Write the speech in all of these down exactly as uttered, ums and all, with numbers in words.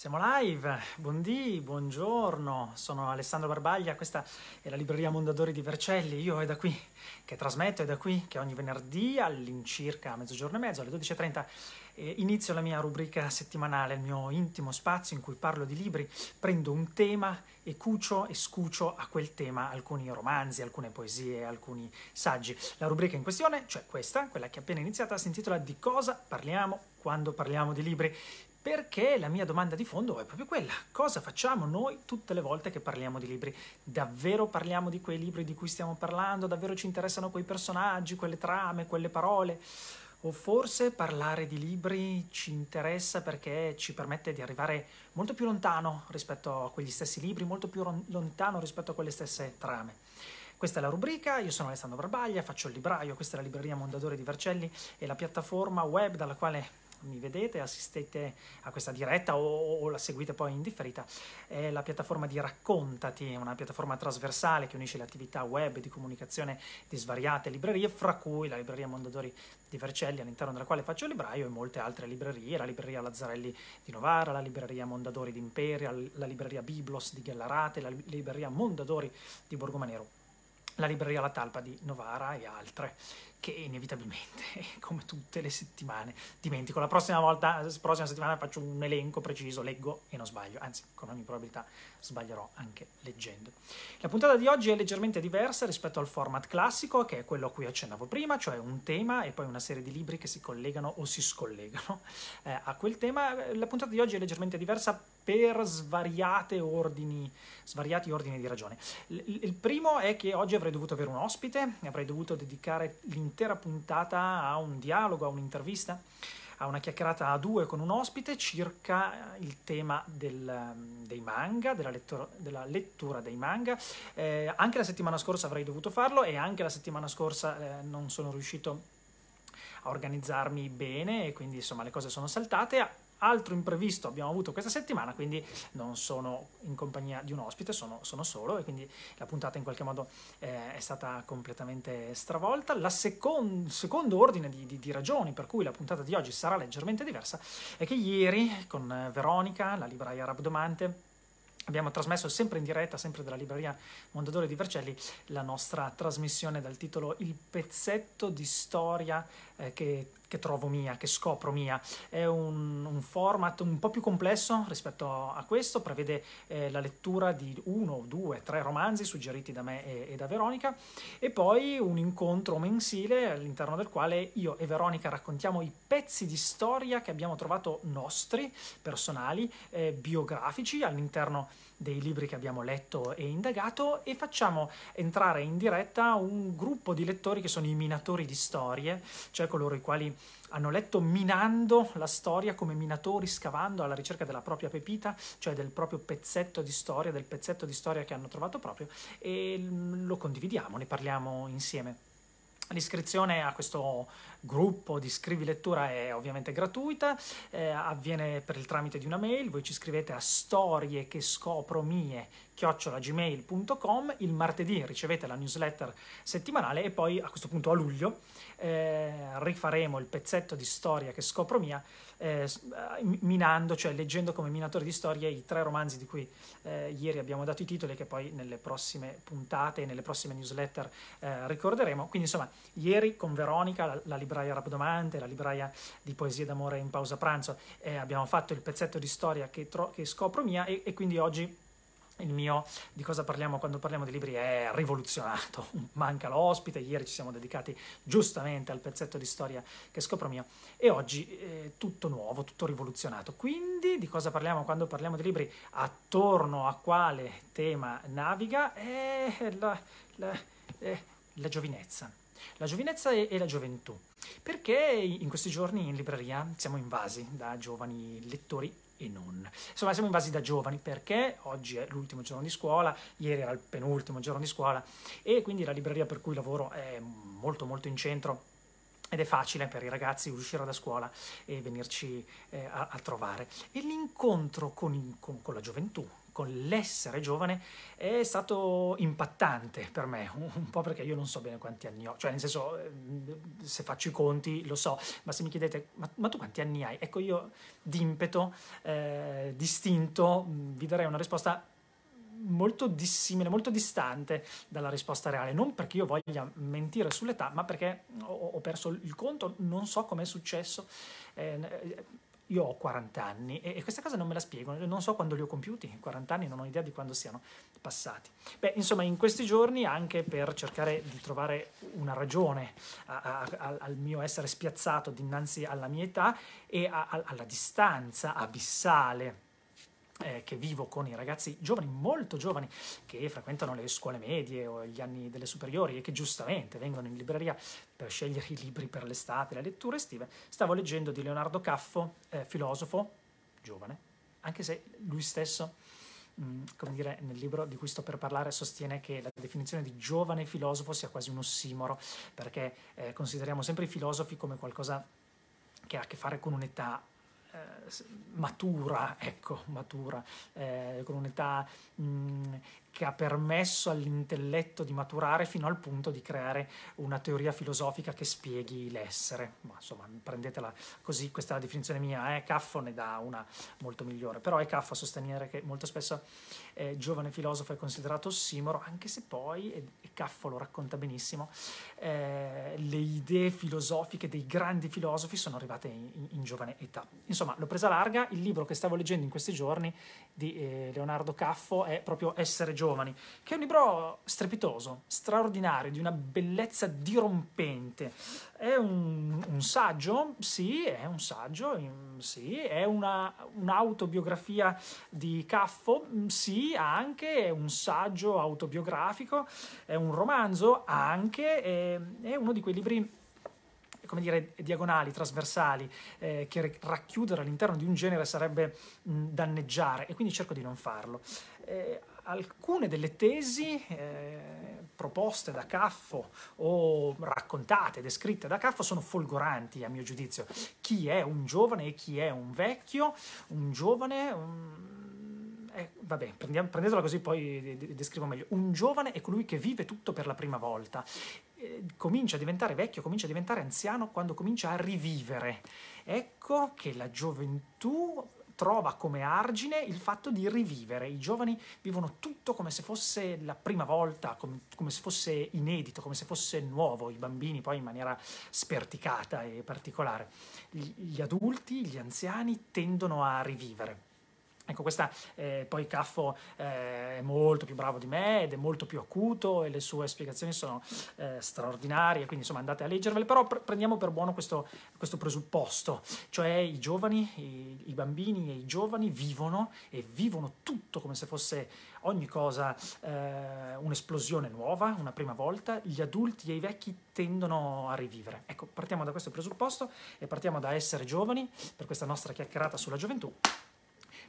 Siamo live, buondì, buongiorno, sono Alessandro Barbaglia, questa è la libreria Mondadori di Vercelli, io è da qui che trasmetto, è da qui che ogni venerdì all'incirca mezzogiorno e mezzo alle dodici e trenta eh, inizio la mia rubrica settimanale, il mio intimo spazio in cui parlo di libri, prendo un tema e cucio e scucio a quel tema alcuni romanzi, alcune poesie, alcuni saggi. La rubrica in questione, cioè questa, quella che è appena iniziata, si intitola Di cosa parliamo quando parliamo di libri? Perché la mia domanda di fondo è proprio quella, cosa facciamo noi tutte le volte che parliamo di libri? Davvero parliamo di quei libri di cui stiamo parlando? Davvero ci interessano quei personaggi, quelle trame, quelle parole? O forse parlare di libri ci interessa perché ci permette di arrivare molto più lontano rispetto a quegli stessi libri, molto più lontano rispetto a quelle stesse trame. Questa è la rubrica, io sono Alessandro Barbaglia, faccio il libraio, questa è la libreria Mondadori di Vercelli e la piattaforma web dalla quale mi vedete, assistete a questa diretta o, o la seguite poi in differita, è la piattaforma di Raccontati, una piattaforma trasversale che unisce le attività web di comunicazione di svariate librerie, fra cui la libreria Mondadori di Vercelli, all'interno della quale faccio il libraio, e molte altre librerie, la libreria Lazzarelli di Novara, la libreria Mondadori di Imperia, la libreria Biblos di Gallarate, la libreria Mondadori di Borgomanero, la libreria La Talpa di Novara e altre, che inevitabilmente, come tutte le settimane, dimentico. La prossima volta, la prossima settimana faccio un elenco preciso, leggo e non sbaglio, anzi, con ogni probabilità sbaglierò anche leggendo. La puntata di oggi è leggermente diversa rispetto al format classico, che è quello a cui accennavo prima, cioè un tema e poi una serie di libri che si collegano o si scollegano eh, a quel tema. La puntata di oggi è leggermente diversa per svariate ordini, svariati ordini di ragione. L- il primo è che oggi avrei dovuto avere un ospite, avrei dovuto dedicare l'interno intera puntata a un dialogo, a un'intervista, a una chiacchierata a due con un ospite circa il tema del, dei manga, della lettura, della lettura dei manga. Eh, anche la settimana scorsa avrei dovuto farlo e anche la settimana scorsa eh, non sono riuscito a organizzarmi bene e quindi insomma le cose sono saltate. Altro imprevisto abbiamo avuto questa settimana, quindi non sono in compagnia di un ospite, sono, sono solo e quindi la puntata in qualche modo eh, è stata completamente stravolta. La second, secondo ordine di, di, di ragioni per cui la puntata di oggi sarà leggermente diversa è che ieri con Veronica, la libraia Rabdomante, abbiamo trasmesso sempre in diretta, sempre dalla libreria Mondadori di Vercelli, la nostra trasmissione dal titolo Il pezzetto di storia eh, che, che trovo mia, che scopro mia. È un, un format un po' più complesso rispetto a questo, prevede eh, la lettura di uno, due, tre romanzi suggeriti da me e, e da Veronica e poi un incontro mensile all'interno del quale io e Veronica raccontiamo i pezzi di storia che abbiamo trovato nostri, personali, eh, biografici all'interno dei libri che abbiamo letto e indagato e facciamo entrare in diretta un gruppo di lettori che sono i minatori di storie, cioè coloro i quali hanno letto minando la storia come minatori, scavando alla ricerca della propria pepita, cioè del proprio pezzetto di storia, del pezzetto di storia che hanno trovato proprio, e lo condividiamo, ne parliamo insieme. L'iscrizione a questo gruppo di Scrivi Lettura è ovviamente gratuita, eh, avviene per il tramite di una mail, voi ci scrivete a storie che scopro mie chiocciola gmail punto com, il martedì ricevete la newsletter settimanale e poi a questo punto a luglio eh, rifaremo il pezzetto di storia che scopro mia eh, minando, cioè leggendo come minatore di storie i tre romanzi di cui eh, ieri abbiamo dato i titoli che poi nelle prossime puntate e nelle prossime newsletter eh, ricorderemo. Quindi insomma ieri con Veronica, la, la libraia Rabdomante, la libraia di poesie d'amore in pausa pranzo, eh, abbiamo fatto il pezzetto di storia che, tro- che scopro mia e, e quindi oggi il mio di cosa parliamo quando parliamo di libri è rivoluzionato, manca l'ospite, ieri ci siamo dedicati giustamente al pezzetto di storia che scopro mio e oggi è tutto nuovo, tutto rivoluzionato. Quindi di cosa parliamo quando parliamo di libri, attorno a quale tema naviga? È la, la, è la giovinezza, la giovinezza e, e la gioventù, perché in questi giorni in libreria siamo invasi da giovani lettori e non. Insomma, siamo invasi da giovani perché oggi è l'ultimo giorno di scuola, ieri era il penultimo giorno di scuola e quindi la libreria per cui lavoro è molto molto in centro ed è facile per i ragazzi uscire da scuola e venirci eh, a, a trovare. E l'incontro con, con, con la gioventù, con l'essere giovane è stato impattante per me, un po' perché io non so bene quanti anni ho, cioè nel senso, se faccio i conti lo so, ma se mi chiedete ma, ma tu quanti anni hai? Ecco, io d'impeto, eh, distinto, vi darei una risposta molto dissimile, molto distante dalla risposta reale, non perché io voglia mentire sull'età, ma perché ho, ho perso il conto, non so com'è successo. Eh, io ho quaranta anni e, e questa cosa non me la spiego, non so quando li ho compiuti, quaranta anni, non ho idea di quando siano passati. Beh, insomma, in questi giorni, anche per cercare di trovare una ragione a, a, a, al mio essere spiazzato dinanzi alla mia età e a, a, alla distanza abissale Eh, che vivo con i ragazzi giovani, molto giovani, che frequentano le scuole medie o gli anni delle superiori e che giustamente vengono in libreria per scegliere i libri per l'estate, le letture estive, stavo leggendo di Leonardo Caffo, eh, filosofo giovane, anche se lui stesso, mh, come dire, nel libro di cui sto per parlare sostiene che la definizione di giovane filosofo sia quasi un ossimoro, perché eh, consideriamo sempre i filosofi come qualcosa che ha a che fare con un'età matura, ecco, matura, eh, con un'età che ha permesso all'intelletto di maturare fino al punto di creare una teoria filosofica che spieghi l'essere. Ma insomma, prendetela così, questa è la definizione mia, eh? Caffo ne dà una molto migliore, però è Caffo a sostenere che molto spesso eh, giovane filosofo è considerato ossimoro, anche se poi, e Caffo lo racconta benissimo, eh, le idee filosofiche dei grandi filosofi sono arrivate in, in giovane età. Insomma, l'ho presa larga, il libro che stavo leggendo in questi giorni di eh, Leonardo Caffo è proprio Essere Giovani, che è un libro strepitoso, straordinario, di una bellezza dirompente. È un, un saggio? Sì, è un saggio, sì, è una, un'autobiografia di Caffo? Sì, anche, è un saggio autobiografico, è un romanzo? Anche, è, è uno di quei libri, come dire, diagonali, trasversali, eh, che racchiudere all'interno di un genere sarebbe mh, danneggiare, e quindi cerco di non farlo. Eh, alcune delle tesi eh, proposte da Caffo o raccontate, descritte da Caffo, sono folgoranti a mio giudizio. Chi è un giovane e chi è un vecchio? Un giovane... Un... Eh, vabbè, prendiamo, prendetela così, poi descrivo meglio. Un giovane è colui che vive tutto per la prima volta. Eh, comincia a diventare vecchio, comincia a diventare anziano quando comincia a rivivere. Ecco che la gioventù trova come argine il fatto di rivivere. I giovani vivono tutto come se fosse la prima volta, com come se fosse inedito, come se fosse nuovo. I bambini poi in maniera sperticata e particolare. Gli, gli adulti, gli anziani tendono a rivivere. Ecco, questa, eh, poi Caffo eh, è molto più bravo di me ed è molto più acuto e le sue spiegazioni sono eh, straordinarie, quindi insomma andate a leggervele, però pr prendiamo per buono questo, questo presupposto, cioè i giovani, i, i bambini e i giovani vivono e vivono tutto come se fosse ogni cosa eh, un'esplosione nuova, una prima volta. Gli adulti e i vecchi tendono a rivivere. Ecco, partiamo da questo presupposto e partiamo da Essere Giovani per questa nostra chiacchierata sulla gioventù.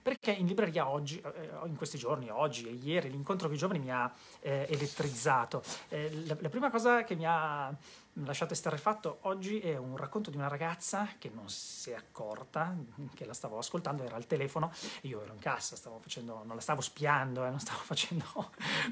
Perché in libreria oggi, in questi giorni, oggi e ieri, l'incontro con i giovani mi ha eh, elettrizzato. Eh, la, la prima cosa che mi ha lasciato esterrefatto oggi è un racconto di una ragazza che non si è accorta che la stavo ascoltando, era al telefono, io ero in cassa, stavo facendo, non la stavo spiando, eh, non stavo facendo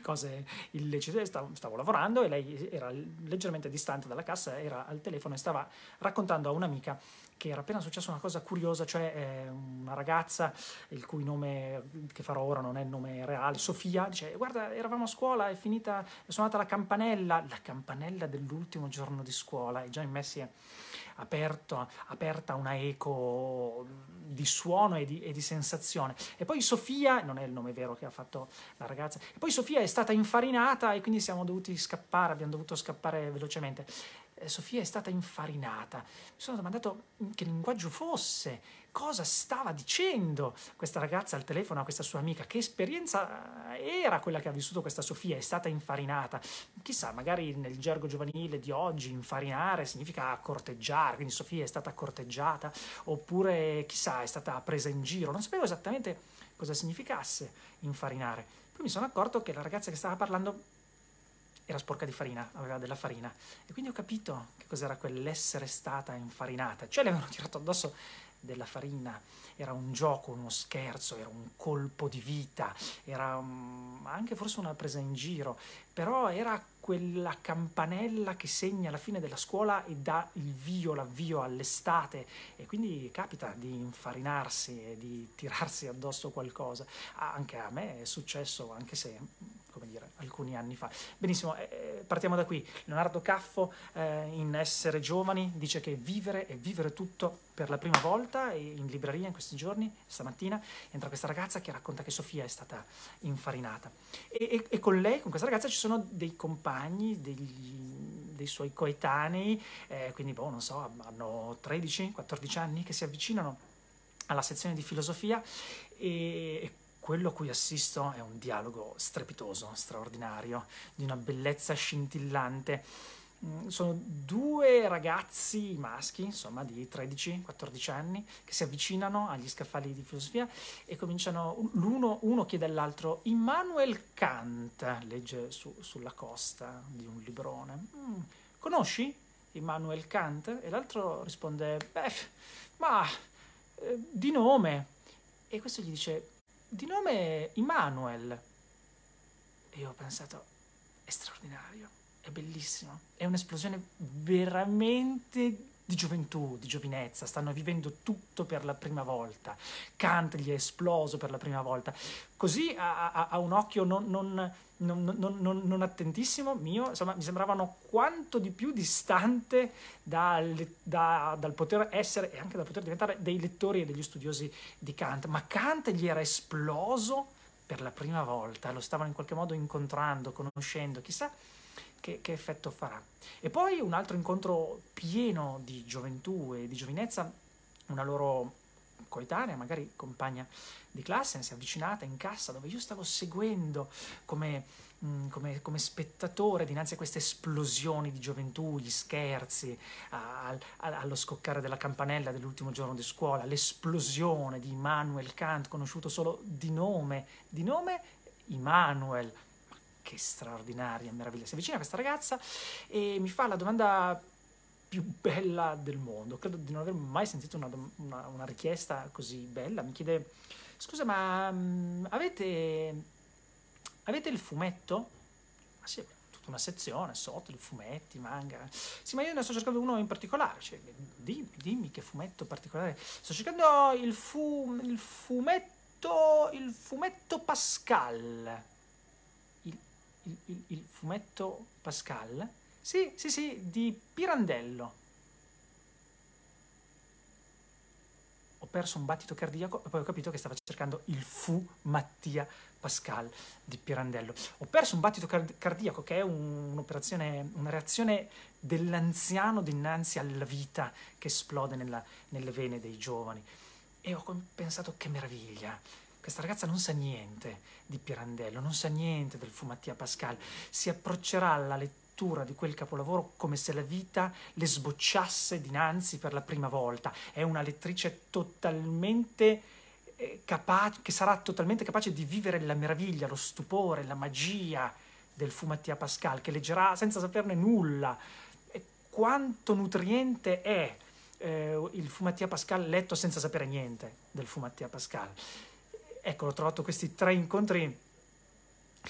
cose illecite, stavo, stavo lavorando e lei era leggermente distante dalla cassa, era al telefono e stava raccontando a un'amica che era appena successa una cosa curiosa, cioè eh, una ragazza, il cui nome che farò ora non è il nome reale, Sofia, dice: guarda, eravamo a scuola, è finita, è suonata la campanella, la campanella dell'ultimo giorno di scuola, e già in me si è aperto, aperta una eco di suono e di, e di sensazione. E poi Sofia, non è il nome vero che ha fatto la ragazza, e poi Sofia è stata infarinata e quindi siamo dovuti scappare, abbiamo dovuto scappare velocemente. Sofia è stata infarinata. Mi sono domandato che linguaggio fosse, cosa stava dicendo questa ragazza al telefono a questa sua amica, che esperienza era quella che ha vissuto questa Sofia, è stata infarinata. Chissà, magari nel gergo giovanile di oggi infarinare significa corteggiare, quindi Sofia è stata corteggiata, oppure chissà, è stata presa in giro. Non sapevo esattamente cosa significasse infarinare. Poi mi sono accorto che la ragazza che stava parlando era sporca di farina, aveva della farina. E quindi ho capito che cos'era quell'essere stata infarinata. Cioè le avevano tirato addosso della farina, era un gioco, uno scherzo, era un colpo di vita, era um, anche forse una presa in giro, però era quella campanella che segna la fine della scuola e dà il via, l'avvio all'estate, e quindi capita di infarinarsi e di tirarsi addosso qualcosa. Anche a me è successo, anche se, come dire, alcuni anni fa. Benissimo, eh, partiamo da qui. Leonardo Caffo eh, in Essere Giovani dice che vivere è vivere tutto. Per la prima volta in libreria in questi giorni, stamattina, entra questa ragazza che racconta che Sofia è stata infarinata. E, e, e con lei, con questa ragazza, ci sono dei compagni, degli, dei suoi coetanei, eh, quindi, boh, non so, hanno tredici, quattordici anni, che si avvicinano alla sezione di filosofia e, e quello a cui assisto è un dialogo strepitoso, straordinario, di una bellezza scintillante. Sono due ragazzi maschi, insomma, di tredici quattordici anni, che si avvicinano agli scaffali di filosofia e cominciano, l'uno uno chiede all'altro Immanuel Kant, legge su, sulla costa di un librone, mm, conosci Immanuel Kant? E l'altro risponde, beh, ma eh, di nome. E questo gli dice, di nome Immanuel. E io ho pensato, è straordinario, è bellissimo, è un'esplosione veramente di gioventù, di giovinezza, stanno vivendo tutto per la prima volta, Kant gli è esploso per la prima volta, così a, a, a un occhio non, non, non, non, non, non attentissimo mio, insomma, mi sembravano quanto di più distante dal, da, dal poter essere e anche dal poter diventare dei lettori e degli studiosi di Kant, ma Kant gli era esploso per la prima volta, lo stavano in qualche modo incontrando, conoscendo, chissà Che, che effetto farà. E poi un altro incontro pieno di gioventù e di giovinezza, una loro coetanea, magari compagna di classe, si è avvicinata in cassa dove io stavo seguendo come, mh, come, come spettatore dinanzi a queste esplosioni di gioventù, gli scherzi, a, a, allo scoccare della campanella dell'ultimo giorno di scuola, l'esplosione di Immanuel Kant, conosciuto solo di nome, di nome Immanuel. Che straordinaria meraviglia. Si avvicina questa ragazza e mi fa la domanda più bella del mondo. Credo di non aver mai sentito una, una, una richiesta così bella. Mi chiede, scusa, ma um, avete, avete il fumetto? Ma sì, tutta una sezione sotto, di fumetti, manga. Sì, ma io ne sto cercando uno in particolare. Cioè, dimmi, dimmi che fumetto particolare. Sto cercando il, fu, il fumetto, il fumetto Pascal. Il, il, il fumetto Pascal? Sì, sì, sì, di Pirandello. Ho perso un battito cardiaco e poi ho capito che stava cercando il fu Mattia Pascal di Pirandello. Ho perso un battito card cardiaco che è un, un'operazione, una reazione dell'anziano dinanzi alla vita che esplode nella, nelle vene dei giovani. E ho pensato, che meraviglia! Questa ragazza non sa niente di Pirandello, non sa niente del fu Mattia Pascal, si approccerà alla lettura di quel capolavoro come se la vita le sbocciasse dinanzi per la prima volta. È una lettrice totalmente eh, capace, che sarà totalmente capace di vivere la meraviglia, lo stupore, la magia del fu Mattia Pascal, che leggerà senza saperne nulla. E quanto nutriente è eh, il fu Mattia Pascal letto senza sapere niente del fu Mattia Pascal. Ecco, ho trovato questi tre incontri,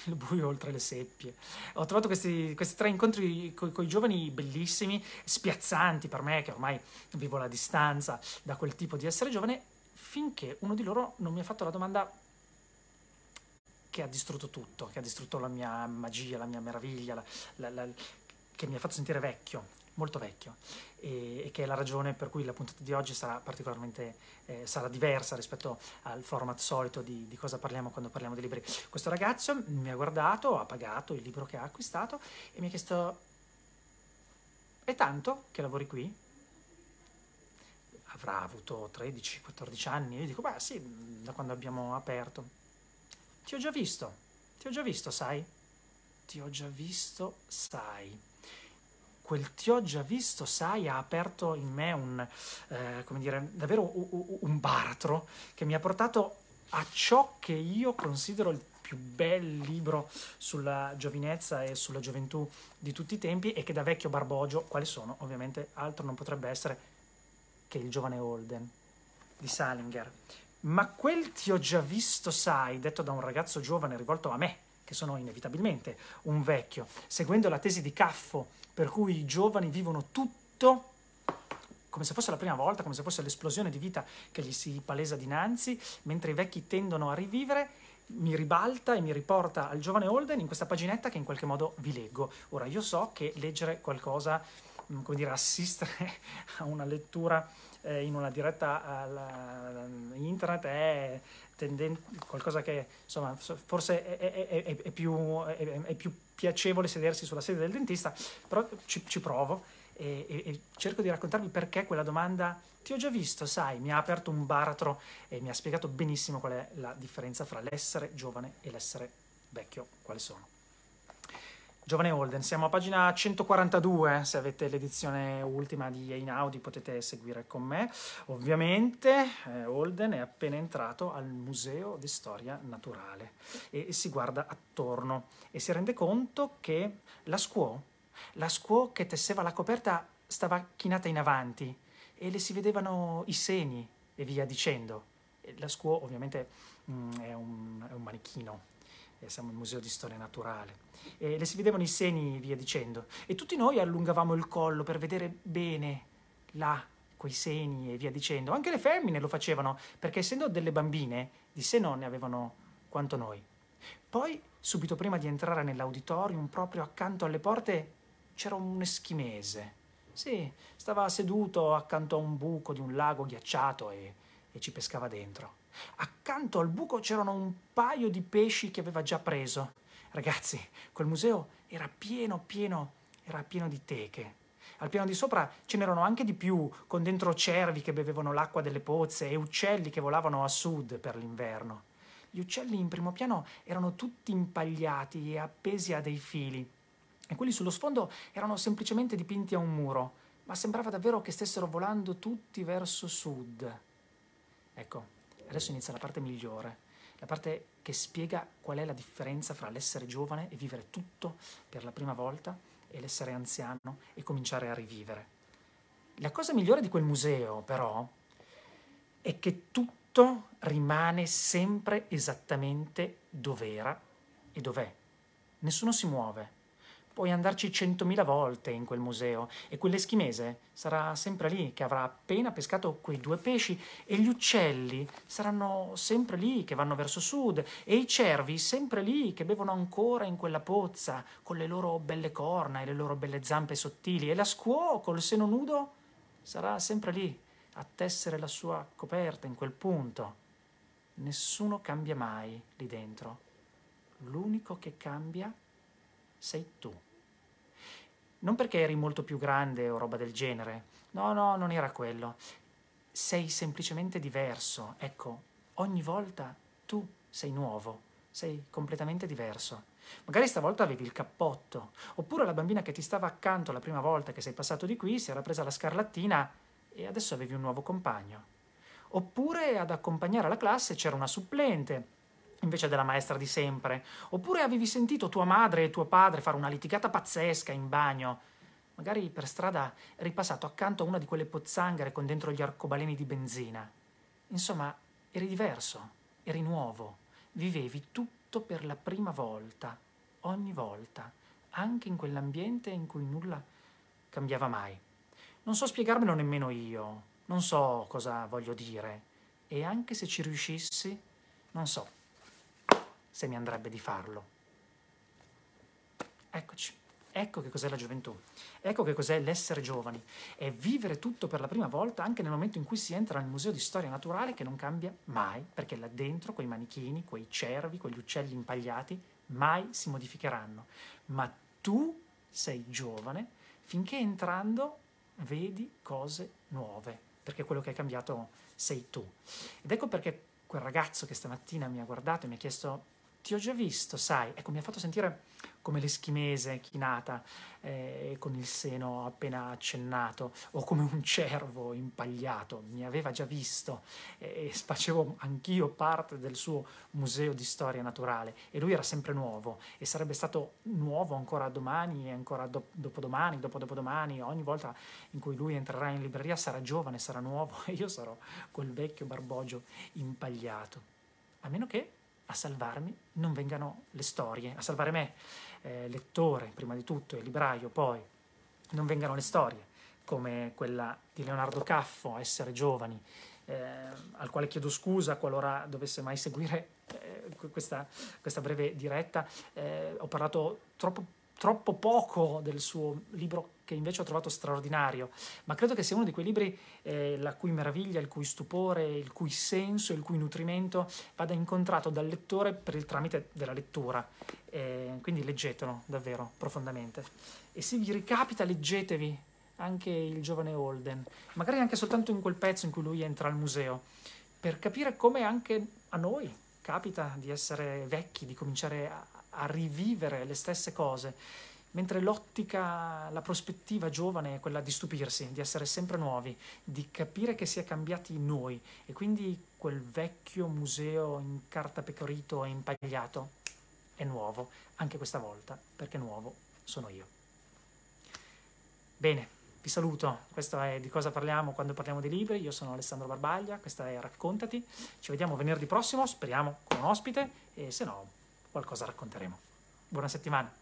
il buio oltre le seppie, ho trovato questi, questi tre incontri con i giovani bellissimi, spiazzanti per me, che ormai vivo la distanza da quel tipo di essere giovane, finché uno di loro non mi ha fatto la domanda che ha distrutto tutto, che ha distrutto la mia magia, la mia meraviglia, la, la, la, che mi ha fatto sentire vecchio, molto vecchio, e, e che è la ragione per cui la puntata di oggi sarà particolarmente eh, sarà diversa rispetto al format solito di, di cosa parliamo quando parliamo di libri. Questo ragazzo mi ha guardato, ha pagato il libro che ha acquistato e mi ha chiesto, è tanto che lavori qui? Avrà avuto tredici quattordici anni, io dico, beh sì, da quando abbiamo aperto. Ti ho già visto, ti ho già visto, sai? Ti ho già visto, sai? Quel ti ho già visto, sai, ha aperto in me un, eh, come dire, davvero un, un baratro che mi ha portato a ciò che io considero il più bel libro sulla giovinezza e sulla gioventù di tutti i tempi e che da vecchio Barbogio, quali sono, ovviamente, altro non potrebbe essere che il giovane Holden. di Salinger. Ma quel "ti ho già visto, sai", detto da un ragazzo giovane rivolto a me, che sono inevitabilmente un vecchio, seguendo la tesi di Caffo, per cui i giovani vivono tutto come se fosse la prima volta, come se fosse l'esplosione di vita che gli si palesa dinanzi, mentre i vecchi tendono a rivivere, mi ribalta e mi riporta al giovane Holden in questa paginetta che in qualche modo vi leggo. Ora, io so che leggere qualcosa, come dire, assistere a una lettura eh, in una diretta alla, alla internet è tendente, qualcosa che, insomma, forse è, è, è, è, più, è, è più piacevole sedersi sulla sedia del dentista, però ci, ci provo. E, e, e cerco di raccontarvi perché quella domanda "ti ho già visto, sai" mi ha aperto un baratro e mi ha spiegato benissimo qual è la differenza fra l'essere giovane e l'essere vecchio, quali sono. Giovane Holden, siamo a pagina centoquarantadue, se avete l'edizione ultima di Einaudi potete seguire con me. Ovviamente eh, Holden è appena entrato al Museo di Storia Naturale e, e si guarda attorno e si rende conto che la scuola La scuola che tesseva la coperta stava chinata in avanti e le si vedevano i seni e via dicendo. La scuola ovviamente mh, è, un, è un manichino, e siamo al Museo di Storia Naturale. E le si vedevano i seni e via dicendo. E tutti noi allungavamo il collo per vedere bene là quei seni e via dicendo. Anche le femmine lo facevano, perché essendo delle bambine di seno ne avevano quanto noi. Poi, subito prima di entrare nell'auditorium, proprio accanto alle porte, c'era un eschimese. Sì, stava seduto accanto a un buco di un lago ghiacciato e, e ci pescava dentro. Accanto al buco c'erano un paio di pesci che aveva già preso. Ragazzi, quel museo era pieno, pieno, era pieno di teche. Al piano di sopra ce n'erano anche di più, con dentro cervi che bevevano l'acqua delle pozze e uccelli che volavano a sud per l'inverno. Gli uccelli in primo piano erano tutti impagliati e appesi a dei fili. E quelli sullo sfondo erano semplicemente dipinti a un muro, ma sembrava davvero che stessero volando tutti verso sud. Ecco, adesso inizia la parte migliore, la parte che spiega qual è la differenza fra l'essere giovane e vivere tutto per la prima volta e l'essere anziano e cominciare a rivivere. La cosa migliore di quel museo, però, è che tutto rimane sempre esattamente dov'era e dov'è. Nessuno si muove. Puoi andarci centomila volte in quel museo e quell'eschimese sarà sempre lì che avrà appena pescato quei due pesci e gli uccelli saranno sempre lì che vanno verso sud e i cervi sempre lì che bevono ancora in quella pozza con le loro belle corna e le loro belle zampe sottili e la scuola col seno nudo sarà sempre lì a tessere la sua coperta in quel punto. Nessuno cambia mai lì dentro. L'unico che cambia sei tu. Non perché eri molto più grande o roba del genere. No, no, non era quello. Sei semplicemente diverso. Ecco, ogni volta tu sei nuovo, sei completamente diverso. Magari stavolta avevi il cappotto, oppure la bambina che ti stava accanto la prima volta che sei passato di qui si era presa la scarlattina e adesso avevi un nuovo compagno. Oppure ad accompagnare la classe c'era una supplente invece della maestra di sempre, oppure avevi sentito tua madre e tuo padre fare una litigata pazzesca in bagno, magari per strada eri passato accanto a una di quelle pozzanghere con dentro gli arcobaleni di benzina. Insomma, eri diverso, eri nuovo, vivevi tutto per la prima volta, ogni volta, anche in quell'ambiente in cui nulla cambiava mai. Non so spiegarmelo nemmeno io, non so cosa voglio dire, e anche se ci riuscissi, non so se mi andrebbe di farlo. Eccoci, ecco che cos'è la gioventù, ecco che cos'è l'essere giovani, è vivere tutto per la prima volta anche nel momento in cui si entra nel Museo di Storia Naturale che non cambia mai, perché là dentro quei manichini, quei cervi, quegli uccelli impagliati mai si modificheranno, ma tu sei giovane finché entrando vedi cose nuove, perché quello che è cambiato sei tu. Ed ecco perché quel ragazzo che stamattina mi ha guardato e mi ha chiesto ti ho già visto, sai. Ecco, mi ha fatto sentire come l'eschimese chinata eh, con il seno appena accennato, o come un cervo impagliato, mi aveva già visto, e eh, facevo anch'io parte del suo museo di storia naturale, e lui era sempre nuovo, e sarebbe stato nuovo ancora domani, e ancora do dopodomani, dopodopodomani, ogni volta in cui lui entrerà in libreria sarà giovane, sarà nuovo, e io sarò quel vecchio barbogio impagliato, a meno che a salvarmi non vengano le storie, a salvare me, eh, lettore prima di tutto e libraio poi, non vengano le storie, come quella di Leonardo Caffo, Essere Giovani, eh, al quale chiedo scusa qualora dovesse mai seguire eh, questa, questa breve diretta, eh, ho parlato troppo, troppo poco del suo libro, che invece ho trovato straordinario, ma credo che sia uno di quei libri eh, la cui meraviglia, il cui stupore, il cui senso, il cui nutrimento vada incontrato dal lettore per il tramite della lettura, eh, quindi leggetelo davvero profondamente, e se vi ricapita leggetevi anche il giovane Holden, magari anche soltanto in quel pezzo in cui lui entra al museo, per capire come anche a noi capita di essere vecchi, di cominciare a, a rivivere le stesse cose, mentre l'ottica, la prospettiva giovane è quella di stupirsi, di essere sempre nuovi, di capire che si è cambiati noi, e quindi quel vecchio museo in carta pecorito e impagliato è nuovo, anche questa volta, perché nuovo sono io. Bene, vi saluto, questo è di cosa parliamo quando parliamo dei libri, io sono Alessandro Barbaglia, questa è Raccontati, ci vediamo venerdì prossimo, speriamo con un ospite, e se no qualcosa racconteremo. Buona settimana!